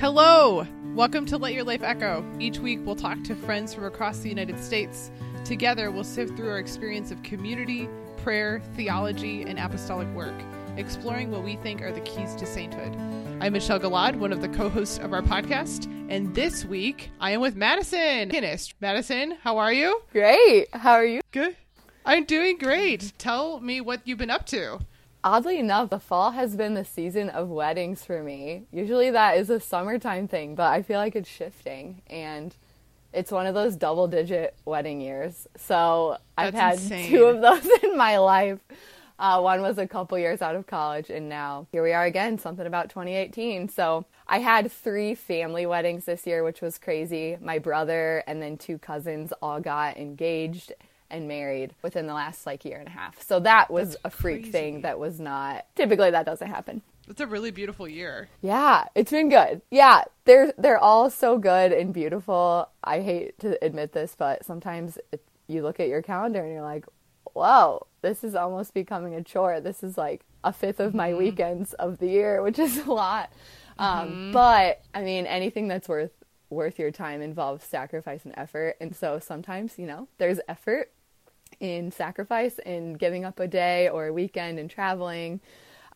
Hello! Welcome to Let Your Life Echo. Each week, we'll talk to friends from across the United States. Together, we'll sift through our experience of community, prayer, theology, and apostolic work, exploring what we think are the keys to sainthood. I'm Michele Gelaude, one of the co-hosts of our podcast, and this week, I am with Madison Kinast. Madison, how are you? Great. How are you? Good. I'm doing great. Tell me what you've been up to. Oddly enough, the fall has been the season of weddings for me. Usually that is a summertime thing, but I feel like it's shifting, and it's one of those double-digit wedding years. So I've had two of those in my life. One was a couple years out of college, and now here we are again, something about 2018. So I had three family weddings this year, which was crazy. My brother and then two cousins all got engaged and married within the last year and a half. So that was a freak thing that was not, typically that doesn't happen. It's a really beautiful year. Yeah, it's been good. Yeah, they're all so good and beautiful. I hate to admit this, but sometimes you look at your calendar and you're like, whoa, this is almost becoming a chore. This is like a fifth of my weekends of the year, which is a lot. But I mean, anything that's worth your time involves sacrifice and effort. And so sometimes, there's effort in sacrifice in giving up a day or a weekend and traveling.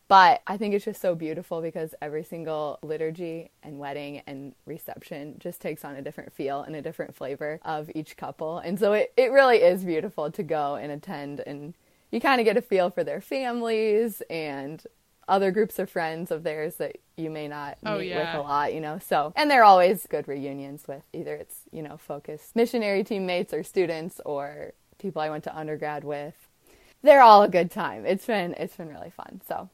But I think it's just so beautiful because every single liturgy and wedding and reception just takes on a different feel and a different flavor of each couple. And so it really is beautiful to go and attend, and you kind of get a feel for their families and other groups of friends of theirs that you may not meet with a lot, So, and they're always good reunions with either it's, Focus missionary teammates or students or people I went to undergrad with. They're all a good time. It's been really fun. So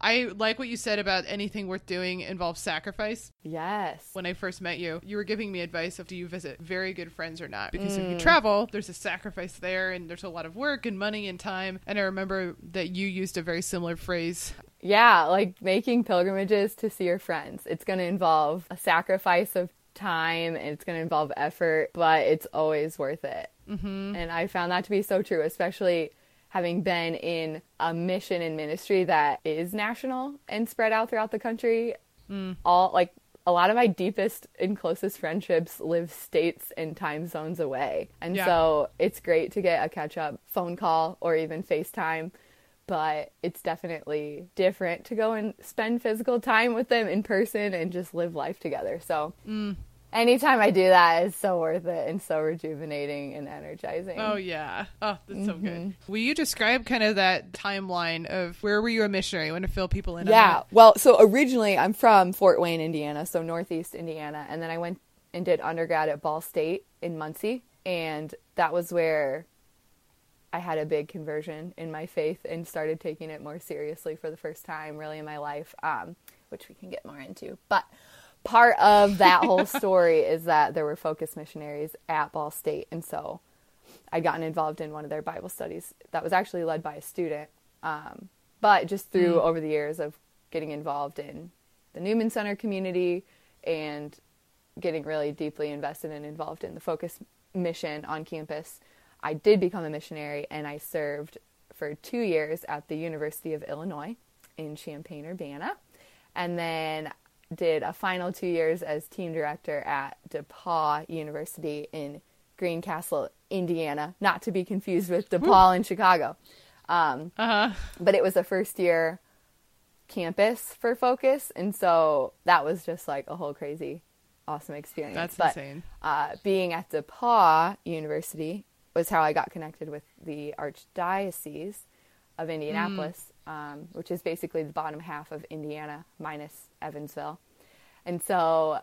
I like what you said about anything worth doing involves sacrifice. Yes. When I first met you, you were giving me advice of do you visit very good friends or not? Because if you travel, there's a sacrifice there and there's a lot of work and money and time. And I remember that you used a very similar phrase. Yeah, like making pilgrimages to see your friends. It's going to involve a sacrifice of time and it's going to involve effort, but it's always worth it. Mm-hmm. And I found that to be so true, especially having been in a mission and ministry that is national and spread out throughout the country. A lot of my deepest and closest friendships live states and time zones away. And so it's great to get a catch-up phone call or even FaceTime, but it's definitely different to go and spend physical time with them in person and just live life together. So anytime I do that is so worth it and so rejuvenating and energizing. Oh, yeah. Oh, that's so good. Will you describe kind of that timeline of where were you a missionary? I want to fill people in on that. Yeah. Well, so originally I'm from Fort Wayne, Indiana, so Northeast Indiana. And then I went and did undergrad at Ball State in Muncie. And that was where I had a big conversion in my faith and started taking it more seriously for the first time really in my life, which we can get more into. But part of that whole story is that there were Focus missionaries at Ball State. And so I'd gotten involved in one of their Bible studies that was actually led by a student. But just through over the years of getting involved in the Newman Center community and getting really deeply invested and involved in the Focus mission on campus, I did become a missionary and I served for 2 years at the University of Illinois in Champaign-Urbana. And then did a final 2 years as team director at DePauw University in Greencastle, Indiana, not to be confused with DePauw in Chicago. But it was a first year campus for Focus. And so that was just like a whole crazy, awesome experience. That's insane. Being at DePauw University was how I got connected with the Archdiocese of Indianapolis, which is basically the bottom half of Indiana minus Evansville. And so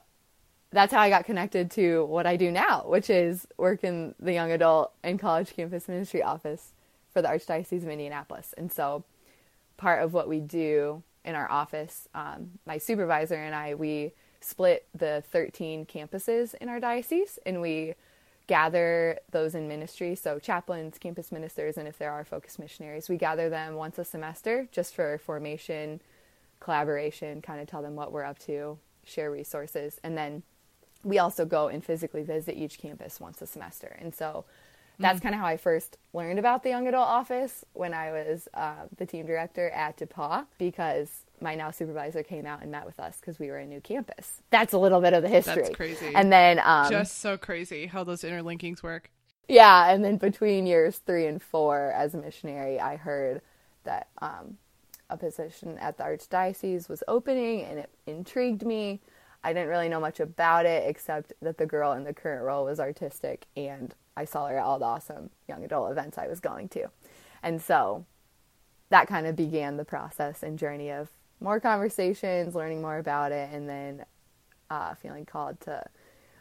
that's how I got connected to what I do now, which is work in the young adult and college campus ministry office for the Archdiocese of Indianapolis. And so part of what we do in our office, my supervisor and I, we split the 13 campuses in our diocese and we gather those in ministry, so chaplains, campus ministers, and if there are Focus missionaries, we gather them once a semester just for formation, collaboration, kind of tell them what we're up to, share resources, and then we also go and physically visit each campus once a semester. And so that's kind of how I first learned about the young adult office when I was the team director at DePauw, because my now supervisor came out and met with us because we were a new campus. That's a little bit of the history. That's crazy. And then just so crazy how those interlinkings work. Yeah. And then between years 3 and 4 as a missionary, I heard that a position at the Archdiocese was opening, and it intrigued me. I didn't really know much about it except that the girl in the current role was artistic, and I saw her at all the awesome young adult events I was going to. And so that kind of began the process and journey of more conversations, learning more about it, and then feeling called to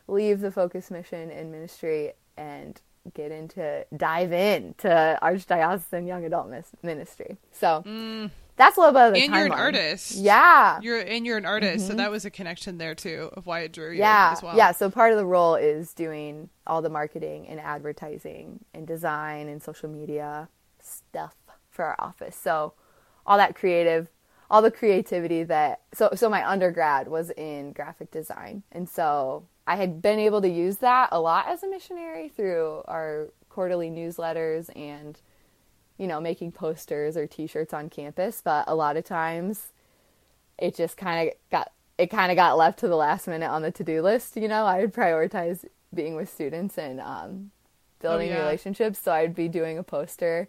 leave the Focus mission and ministry and dive into Archdiocesan young adult ministry. So that's a little bit of the timeline. And you're an artist. Yeah. You're an artist. Mm-hmm. So that was a connection there too of why it drew you as well. Yeah. So part of the role is doing all the marketing and advertising and design and social media stuff for our office. So all the creativity that, so my undergrad was in graphic design. And so I had been able to use that a lot as a missionary through our quarterly newsletters and, you know, making posters or t-shirts on campus. But a lot of times it just kind of got left to the last minute on the to-do list. You know, I would prioritize being with students and building relationships. So I'd be doing a poster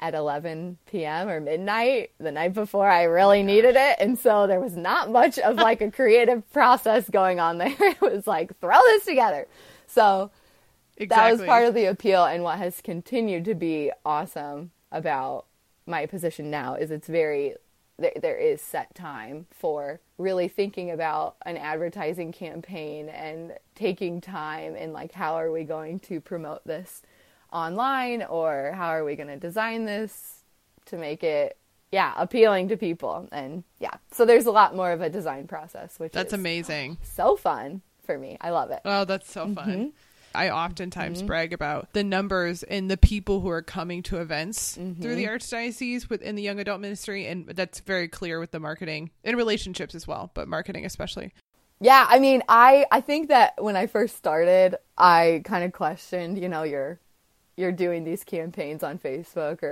at 11 p.m. or midnight the night before I really needed it. And so there was not much of like a creative process going on there. It was like, throw this together. So that was part of the appeal, and what has continued to be awesome about my position now is it's very, there is set time for really thinking about an advertising campaign and taking time and like, how are we going to promote this online, or how are we going to design this to make it appealing to people. And so there's a lot more of a design process, which that's amazing. So fun for me. I love it. Oh, that's so fun. I oftentimes brag about the numbers and the people who are coming to events through the Archdiocese within the young adult ministry, and that's very clear with the marketing and relationships as well, but marketing especially. Yeah, I mean, I think that when I first started, I kind of questioned, you know, you're doing these campaigns on Facebook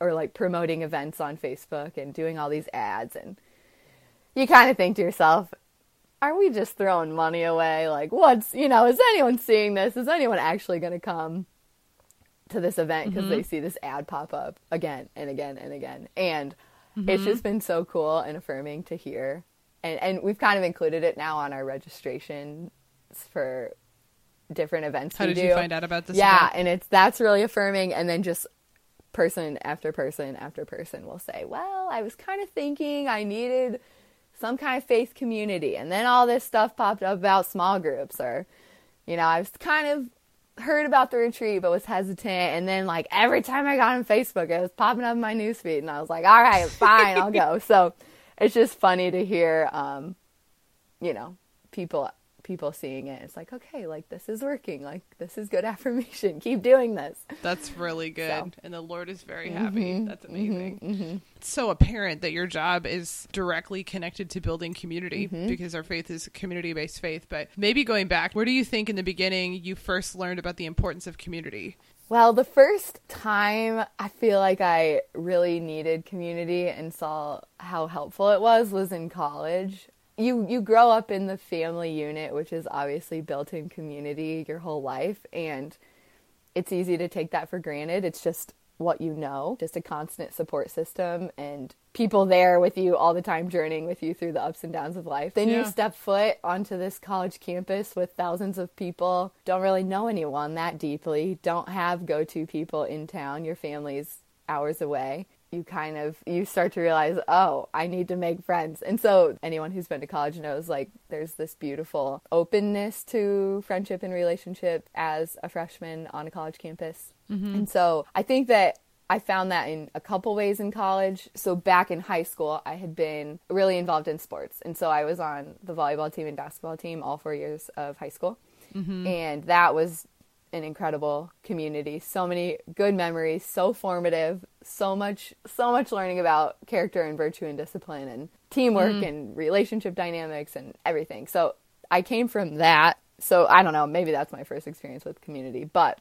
or like promoting events on Facebook and doing all these ads. And you kind of think to yourself, are we just throwing money away? Like is anyone seeing this? Is anyone actually going to come to this event? Because they see this ad pop up again and again and again. And it's just been so cool and affirming to hear. And we've kind of included it now on our registrations for different events. How did you find out about this? Yeah, event? And that's really affirming. And then just person after person after person will say, well, I was kind of thinking I needed some kind of faith community, and then all this stuff popped up about small groups, or, you know, I was kind of heard about the retreat but was hesitant, and then like every time I got on Facebook it was popping up in my newsfeed, and I was like, all right, fine, I'll go. So it's just funny to hear, you know, people seeing it. It's like, okay, like this is working, like this is good affirmation, keep doing this. That's really good. So. And the Lord is very happy. That's amazing. It's so apparent that your job is directly connected to building community, because our faith is a community-based faith. But maybe going back, where do you think in the beginning you first learned about the importance of community? Well, the first time I feel like I really needed community and saw how helpful it was in college. You grow up in the family unit, which is obviously built-in community your whole life, and it's easy to take that for granted. It's just what you know, just a constant support system and people there with you all the time, journeying with you through the ups and downs of life. Then you step foot onto this college campus with thousands of people, don't really know anyone that deeply, don't have go-to people in town, your family's hours away. You start to realize, oh, I need to make friends. And so anyone who's been to college knows, like, there's this beautiful openness to friendship and relationship as a freshman on a college campus. And so I think that I found that in a couple ways in college. So back in high school, I had been really involved in sports. And so I was on the volleyball team and basketball team all 4 years of high school. And that was an incredible community, so many good memories, so formative, so much learning about character and virtue and discipline and teamwork and relationship dynamics and everything. So I came from that So I don't know, maybe that's my first experience with community, but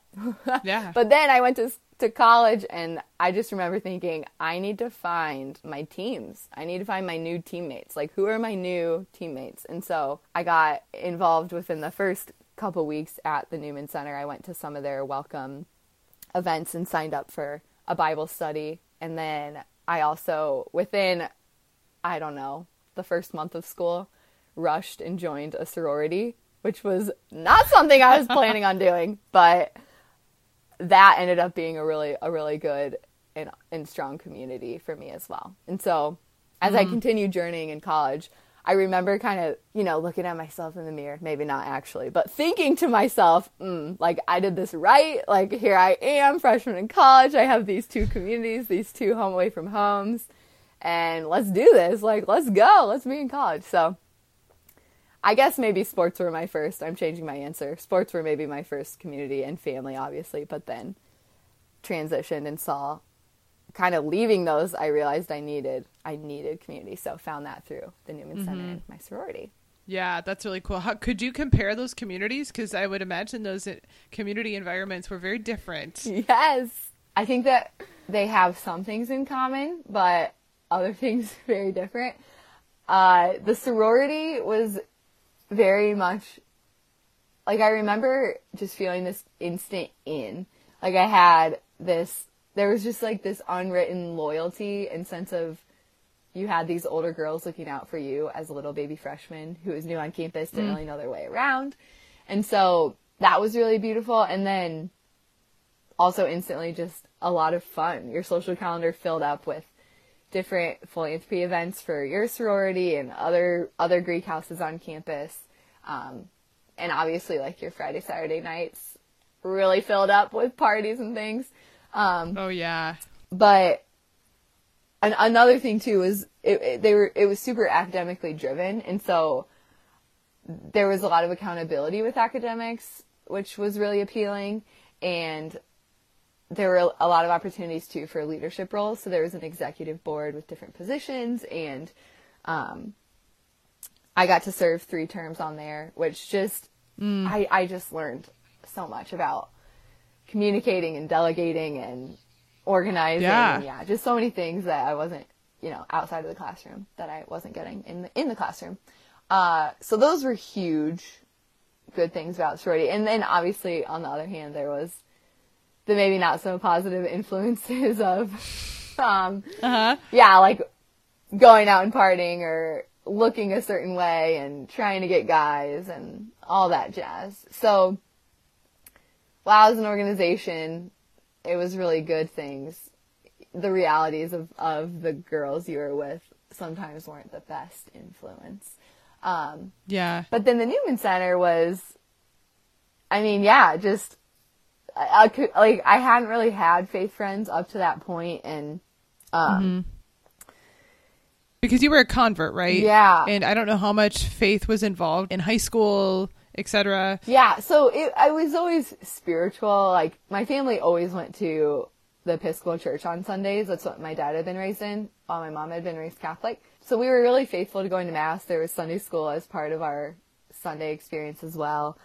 yeah. But then I went to college, and I just remember thinking, I need to find my teams. I need to find my new teammates. Like, who are my new teammates? And so I got involved within the first couple weeks at the Newman Center. I went to some of their welcome events and signed up for a Bible study. And then I also, within, I don't know, the first month of school, rushed and joined a sorority, which was not something I was planning on doing, but that ended up being a really good and strong community for me as well. And so as I continued journeying in college, I remember kind of, you know, looking at myself in the mirror, maybe not actually, but thinking to myself, like, I did this right. Like, here I am, freshman in college. I have these two communities, these two home away from homes, and let's do this. Like, let's go. Let's be in college. So I guess maybe sports were my first. I'm changing my answer. Sports were maybe my first community, and family, obviously, but then transitioned and saw, kind of leaving those, I realized I needed community. So found that through the Newman Center and my sorority. Yeah, that's really cool. How could you compare those communities? Because I would imagine those community environments were very different. Yes. I think that they have some things in common, but other things very different. The sorority was very much like, I remember just feeling this instant in, like, I had this, there was just like this unwritten loyalty and sense of, you had these older girls looking out for you as a little baby freshman who was new on campus, didn't really know their way around. And so that was really beautiful. And then also instantly just a lot of fun. Your social calendar filled up with different philanthropy events for your sorority and other Greek houses on campus. And obviously, like, your Friday, Saturday nights really filled up with parties and things. Oh yeah. But another thing too was it was super academically driven. And so there was a lot of accountability with academics, which was really appealing. And there were a lot of opportunities too for leadership roles. So there was an executive board with different positions, and I got to serve 3 terms on there, which just, I just learned so much about communicating and delegating and organizing. Yeah. And yeah, just so many things that I wasn't, you know, outside of the classroom, that I wasn't getting in the classroom. So those were huge, good things about sorority. And then obviously on the other hand, there was the maybe not so positive influences of, yeah, like going out and partying or looking a certain way and trying to get guys and all that jazz. So while I was an organization, it was really good things. The realities of the girls you were with sometimes weren't the best influence. Yeah. But then the Newman Center was, I mean, yeah, just, I hadn't really had faith friends up to that point, and because you were a convert, right? Yeah. And I don't know how much faith was involved in high school, etc. Yeah, so I was always spiritual. Like, my family always went to the Episcopal Church on Sundays. That's what my dad had been raised in, while my mom had been raised Catholic. So we were really faithful to going to Mass. There was Sunday school as part of our Sunday experience as well.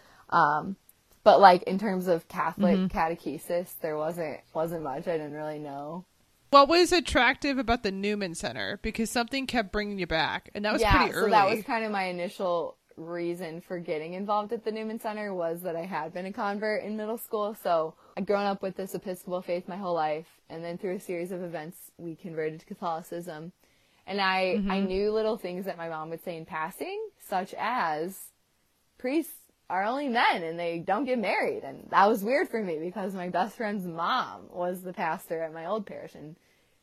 But like, in terms of Catholic catechesis, there wasn't much. I didn't really know. What was attractive about the Newman Center? Because something kept bringing you back, and that was pretty early. Yeah, so that was kind of my initial reason for getting involved at the Newman Center, was that I had been a convert in middle school. So I'd grown up with this Episcopal faith my whole life, and then through a series of events we converted to Catholicism. And I knew little things that my mom would say in passing, such as priests are only men and they don't get married. And that was weird for me because my best friend's mom was the pastor at my old parish, and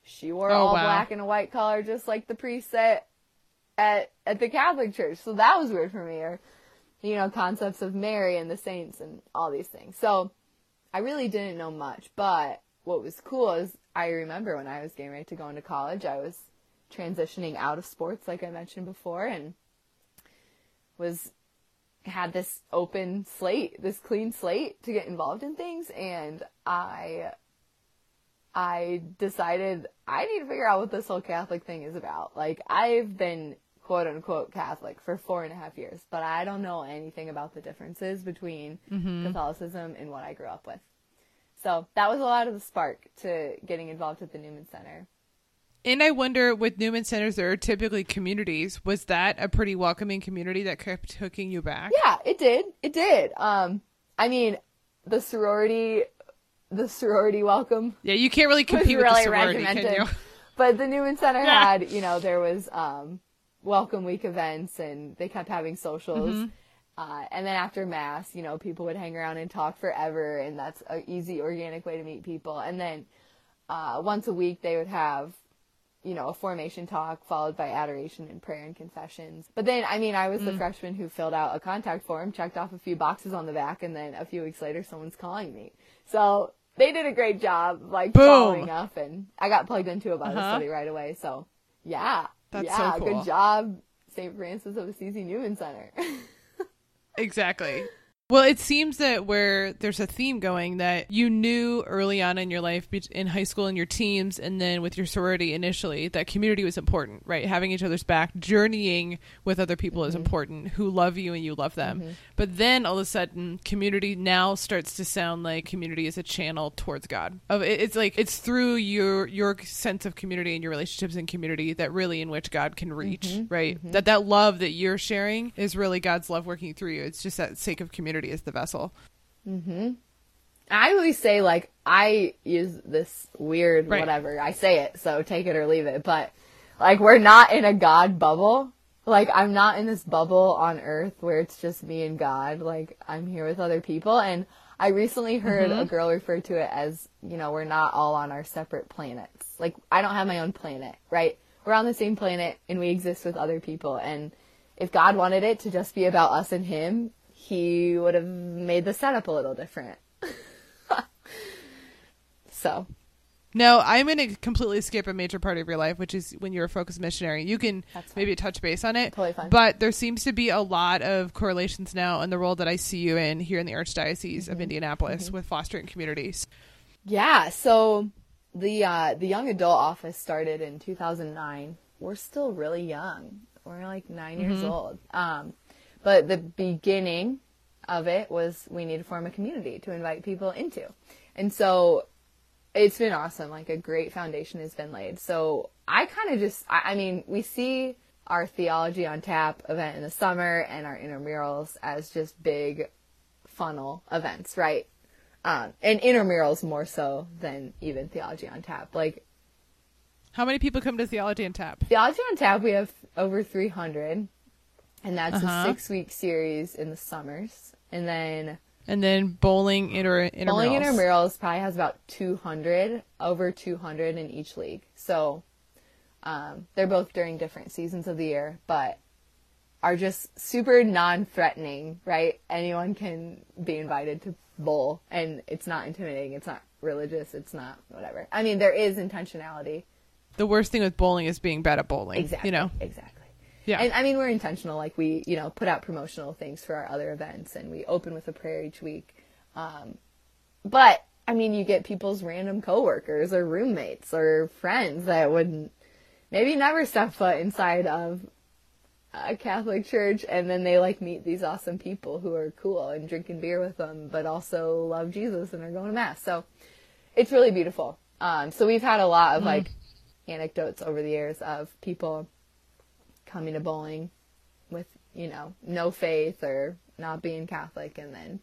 she wore black and a white collar just like the priest at the Catholic Church. So that was weird for me. Or, you know, concepts of Mary and the saints and all these things. So I really didn't know much, but what was cool is I remember when I was getting ready to go into college, I was transitioning out of sports, like I mentioned before, and had this open slate, this clean slate to get involved in things. And I decided I need to figure out what this whole Catholic thing is about. Like, I've been quote-unquote Catholic for 4.5 years, but I don't know anything about the differences between Catholicism and what I grew up with. So that was a lot of the spark to getting involved with the Newman Center. And I wonder, with Newman Centers, there are typically communities. Was that a pretty welcoming community that kept hooking you back? Yeah, it did. It did. I mean, the sorority welcome. Yeah, you can't really compete with the sorority, can you? But the Newman Center had, there was welcome week events, and they kept having socials. And then after Mass, people would hang around and talk forever, and that's an easy, organic way to meet people. And then once a week they would have, a formation talk followed by adoration and prayer and confessions. But then, I was the freshman who filled out a contact form, checked off a few boxes on the back, and then a few weeks later someone's calling me. So they did a great job, following up, and I got plugged into a Bible study right away. So, yeah. That's so cool. Good job, St. Francis of Assisi Newman Center. Exactly. Well, it seems that where there's a theme going that you knew early on in your life, in high school, in your teens, and then with your sorority initially, that community was important, right? Having each other's back, journeying with other people is important, who love you and you love them. But then all of a sudden, community now starts to sound like community is a channel towards God. It's like, it's through your sense of community and your relationships in community that really in which God can reach, right? That love that you're sharing is really God's love working through you. It's just that sake of community is the vessel. I always say, I use this weird whatever, I say it, so take it or leave it, but we're not in a God bubble. I'm not in this bubble on earth where it's just me and God. I'm here with other people, and I recently heard a girl refer to it as, we're not all on our separate planets. I don't have my own planet, right? We're on the same planet, and we exist with other people, and if God wanted it to just be about us and him, he would have made the setup a little different. So. No, I'm going to completely skip a major part of your life, which is when you're a Focus missionary. You can maybe touch base on it. Totally fine. But there seems to be a lot of correlations now in the role that I see you in here in the Archdiocese of Indianapolis with fostering communities. Yeah. So the young adult office started in 2009. We're still really young. We're 9 years old. But the beginning of it was we need to form a community to invite people into. And so it's been awesome. A great foundation has been laid. So I kind of just, we see our Theology on Tap event in the summer and our intramurals as just big funnel events, right? And intramurals more so than even Theology on Tap. How many people come to Theology on Tap? Theology on Tap, we have over 300. And that's a 6-week series in the summers. And then bowling intramurals. Bowling intramurals probably has about 200, over 200 in each league. So they're both during different seasons of the year, but are just super non-threatening, right? Anyone can be invited to bowl, and it's not intimidating. It's not religious. It's not whatever. There is intentionality. The worst thing with bowling is being bad at bowling. Exactly. Exactly. Yeah. And we're intentional. We, put out promotional things for our other events, and we open with a prayer each week. But you get people's random coworkers or roommates or friends that would maybe never step foot inside of a Catholic church. And then they meet these awesome people who are cool and drinking beer with them, but also love Jesus and are going to Mass. So it's really beautiful. So we've had a lot of anecdotes over the years of people coming to bowling with, no faith or not being Catholic. And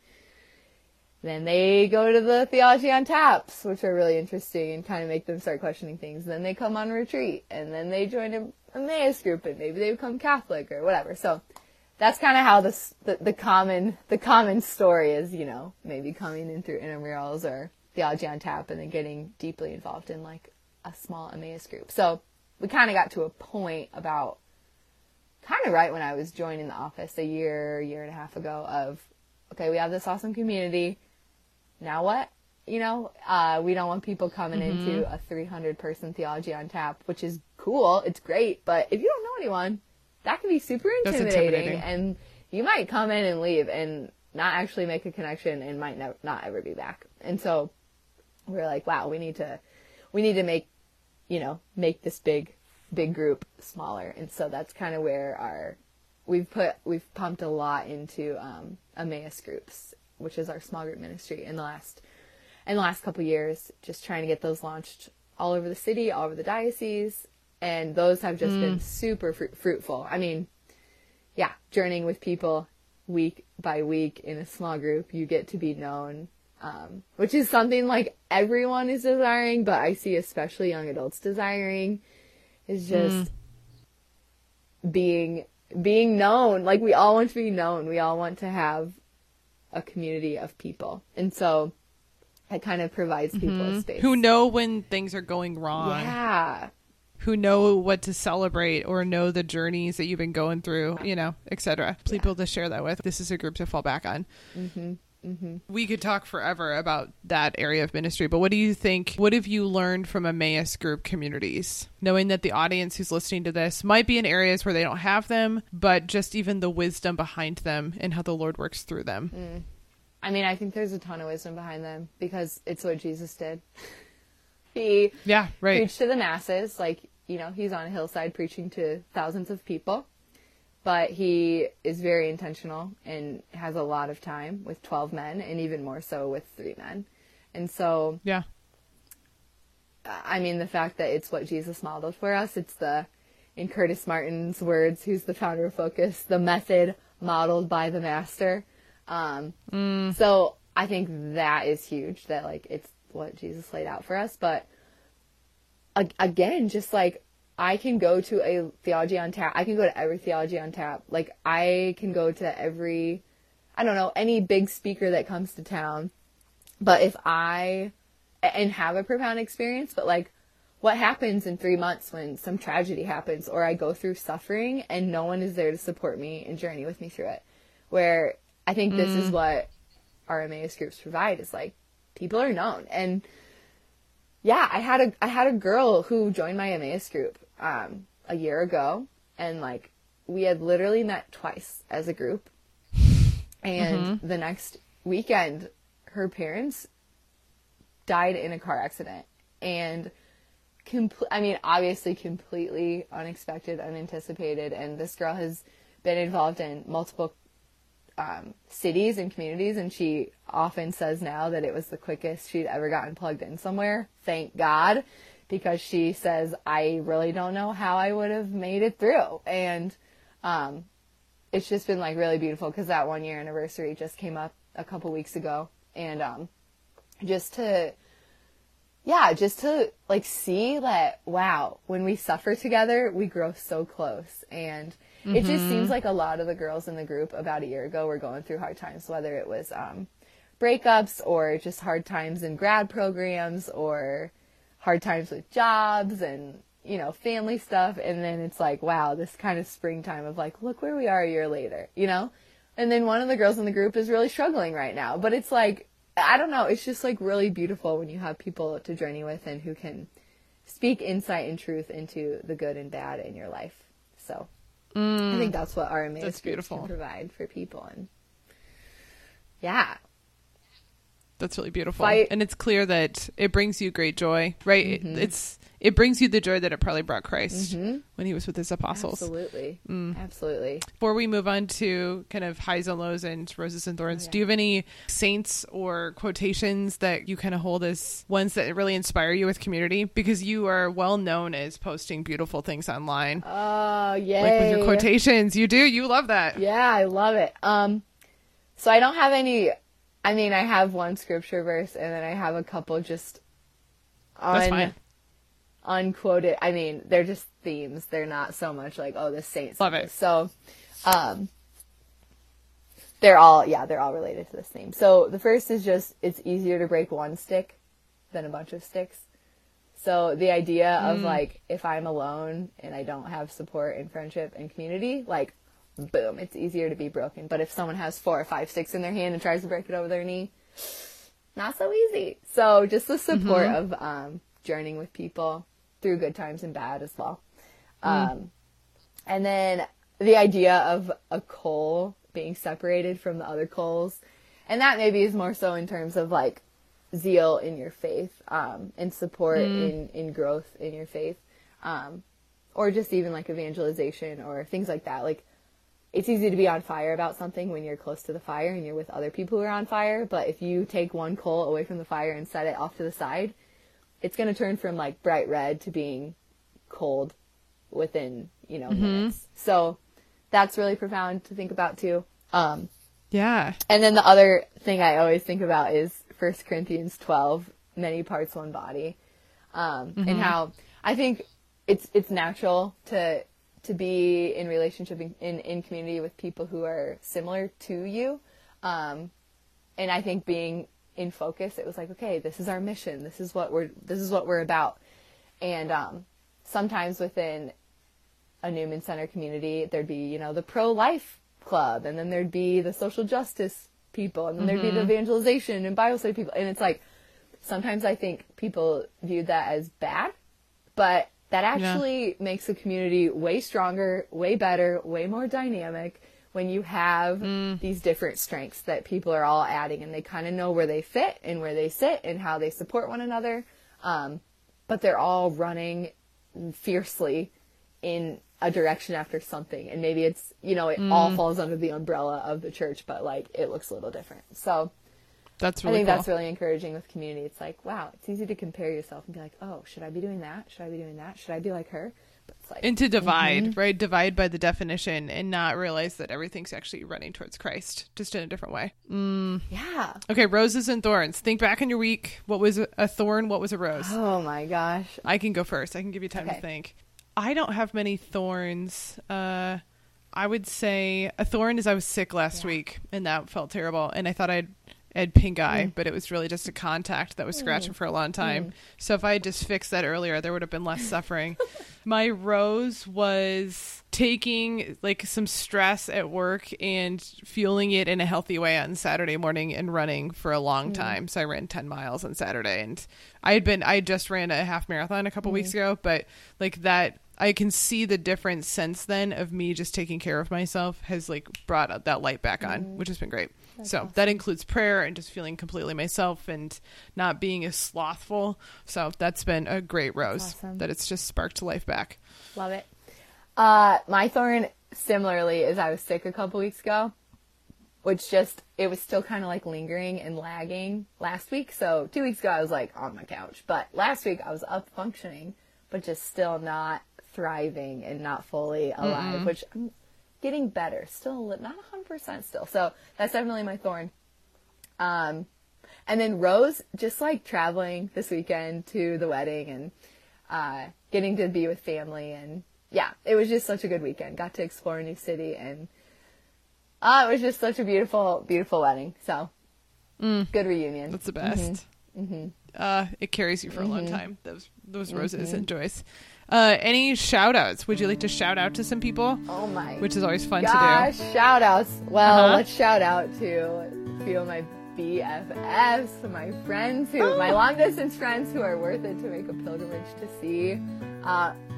then they go to the Theology on Taps, which are really interesting and kind of make them start questioning things. And then they come on retreat, and then they join an Emmaus group, and maybe they become Catholic or whatever. So that's kind of how the common story is, maybe coming in through intramurals or Theology on Tap and then getting deeply involved in a small Emmaus group. So we kind of got to a point about kind of right when I was joining the office a year and a half ago of, okay, we have this awesome community. Now what? We don't want people coming into a 300-person Theology on Tap, which is cool. It's great. But if you don't know anyone, that can be super intimidating. And you might come in and leave and not actually make a connection and might not ever be back. And so we're wow, we need to make this big big group, smaller. And so that's kind of where we've pumped a lot into Emmaus groups, which is our small group ministry in the last couple years, just trying to get those launched all over the city, all over the diocese. And those have just been super fruitful. I mean, yeah, journeying with people week by week in a small group, you get to be known, which is something like everyone is desiring, but I see especially young adults desiring, is just being known. Like, we all want to be known. We all want to have a community of people. And so it kind of provides people a space. Who know when things are going wrong. Yeah. Who know what to celebrate or know the journeys that you've been going through, you know, et cetera. People to share that with. This is a group to fall back on. We could talk forever about that area of ministry, but what do you think? What have you learned from Emmaus group communities? Knowing that the audience who's listening to this might be in areas where they don't have them, but just even the wisdom behind them and how the Lord works through them. I mean, I think there's a ton of wisdom behind them because it's what Jesus did. He preached to the masses, like, you know, he's on a hillside preaching to thousands of people, but he is very intentional and has a lot of time with 12 men and even more so with 3 men. And so, yeah, I mean, the fact that it's what Jesus modeled for us, it's the, in Curtis Martin's words, who's the founder of Focus, the method modeled by the master. So I think that is huge, that like, it's what Jesus laid out for us. But again, just like, I can go to a Theology on Tap. I can go to every Theology on Tap. Like, I can go to every, I don't know, any big speaker that comes to town. But if I, and have a profound experience, but like, what happens in 3 months when some tragedy happens or I go through suffering and no one is there to support me and journey with me through it? Where I think this is what our Emmaus groups provide, is like, people are known. And yeah, I had a girl who joined my Emmaus group a year ago, and like, we had literally met twice as a group. And the next weekend, her parents died in a car accident, and obviously completely unexpected, unanticipated. And this girl has been involved in multiple cities and communities, and she often says now that it was the quickest she'd ever gotten plugged in somewhere. Thank God, because she says, I really don't know how I would have made it through. And it's just been like really beautiful, because that 1 year anniversary just came up a couple weeks ago, and just to like see that, wow, when we suffer together, we grow so close. And it just seems like a lot of the girls in the group about a year ago were going through hard times, whether it was breakups or just hard times in grad programs or hard times with jobs and, you know, family stuff. And then it's like, wow, this kind of springtime of like, look where we are a year later, you know? And then one of the girls in the group is really struggling right now. But it's like, I don't know, it's just like really beautiful when you have people to journey with and who can speak insight and truth into the good and bad in your life. So I think that's what our Emmaus groups can provide for people. And yeah, that's really beautiful. And it's clear that it brings you great joy, right? It brings you the joy that it probably brought Christ when he was with his apostles. Absolutely. Absolutely. Before we move on to kind of highs and lows and roses and thorns, do you have any saints or quotations that you kind of hold as ones that really inspire you with community? Because you are well known as posting beautiful things online. Oh, yay. Like with your quotations. You do. You love that. Yeah, I love it. So I don't have any. I mean, I have one scripture verse, and then I have a couple just on. That's fine. Unquoted. I mean, they're just themes. They're not so much like, oh, the saints. Love it. So, they're all related to this theme. So the first is just, it's easier to break one stick than a bunch of sticks. So the idea of like, if I'm alone and I don't have support and friendship and community, like, boom, it's easier to be broken. But if someone has 4 or 5 sticks in their hand and tries to break it over their knee, not so easy. So just the support of, journeying with people through good times and bad as well. And then the idea of a coal being separated from the other coals. And that maybe is more so in terms of like zeal in your faith, and support in growth in your faith. or just even like evangelization or things like that. Like, it's easy to be on fire about something when you're close to the fire and you're with other people who are on fire. But if you take one coal away from the fire and set it off to the side, it's going to turn from like bright red to being cold within, you know, minutes. So that's really profound to think about too. Yeah. And then the other thing I always think about is First Corinthians 12, many parts, one body. And how I think it's natural to be in relationship in community with people who are similar to you. And I think being in Focus, it was like, okay, this is our mission. This is what we're about. And, sometimes within a Newman Center community, there'd be, you know, the pro-life club, and then there'd be the social justice people, and then there'd be the evangelization and Bible study people. And it's like, sometimes I think people view that as bad, but that actually makes the community way stronger, way better, way more dynamic when you have these different strengths that people are all adding, and they kind of know where they fit and where they sit and how they support one another. But they're all running fiercely in a direction after something. And maybe it's, you know, it all falls under the umbrella of the church, but like it looks a little different. So that's really I think that's really encouraging with community. It's like, wow, it's easy to compare yourself and be like, oh, should I be doing that? Should I be doing that? Should I be like her? But it's like, and to divide, right? Divide by the definition and not realize that everything's actually running towards Christ, just in a different way. Yeah. Okay, roses and thorns. Think back in your week. What was a thorn? What was a rose? Oh, my gosh. I can go first. I can give you time to think. I don't have many thorns. I would say a thorn is I was sick last week, and that felt terrible. And I thought I had pink eye, but it was really just a contact that was scratching for a long time. So if I had just fixed that earlier, there would have been less suffering. My rose was taking like some stress at work and fueling it in a healthy way on Saturday morning and running for a long time. So I ran 10 miles on Saturday, and I just ran a half marathon a couple weeks ago, but like that, I can see the difference since then of me just taking care of myself has like brought that light back on, which has been great. That's awesome. That includes prayer and just feeling completely myself and not being as slothful. So that's been a great rose that it's just sparked life back. Love it. My thorn similarly is I was sick a couple weeks ago, which just, it was still kind of like lingering and lagging last week. So 2 weeks ago I was like on my couch, but last week I was up functioning, but just still not thriving and not fully alive, which I'm getting better, still not 100% still. So that's definitely my thorn. And then rose, just like traveling this weekend to the wedding and getting to be with family. And yeah, it was just such a good weekend. Got to explore a new city, and it was just such a beautiful, beautiful wedding. So good reunion. That's the best. It carries you for a long time. Those roses and joys. Any shout outs? Would you like to shout out to some people? Oh my Which is always fun gosh, to do. Shout outs. Well, let's shout out to a few of my BFFs, my friends who, my long distance friends who are worth it to make a pilgrimage to see.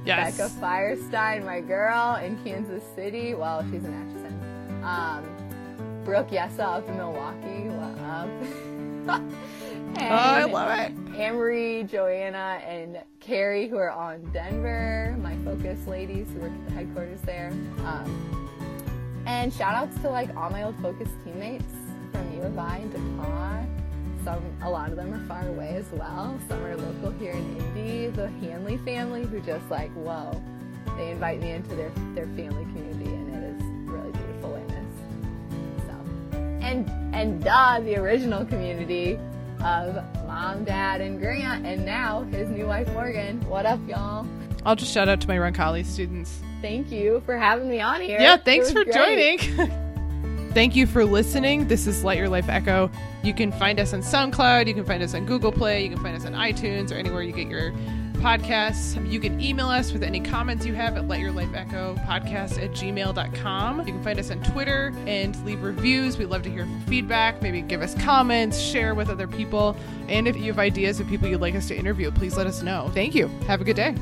Becca Firestein, my girl in Kansas City. Well, she's in Atchison. Brooke Yesa up in Milwaukee. What up? And I love it. Amory, Joanna, and Carrie, who are on Denver, my Focus ladies who work at the headquarters there. And shout outs to like all my old Focus teammates from U of I and DePauw. A lot of them are far away as well. Some are local here in Indy. The Hanley family, who just like, whoa, they invite me into their family community, and it is really beautiful and this. So, and the original community of Mom, Dad, and Grant, and now his new wife, Morgan. What up, y'all? I'll just shout out to my Roncalli students. Thank you for having me on here. Yeah, thanks for joining. Thank you for listening. This is Let Your Life Echo. You can find us on SoundCloud. You can find us on Google Play. You can find us on iTunes or anywhere you get your podcasts. You can email us with any comments you have at letyourlifeechopodcast@gmail.com. You can find us on Twitter and leave reviews. We love to hear feedback. Maybe give us comments, share with other people. And if you have ideas of people you'd like us to interview, please let us know. Thank you. Have a good day.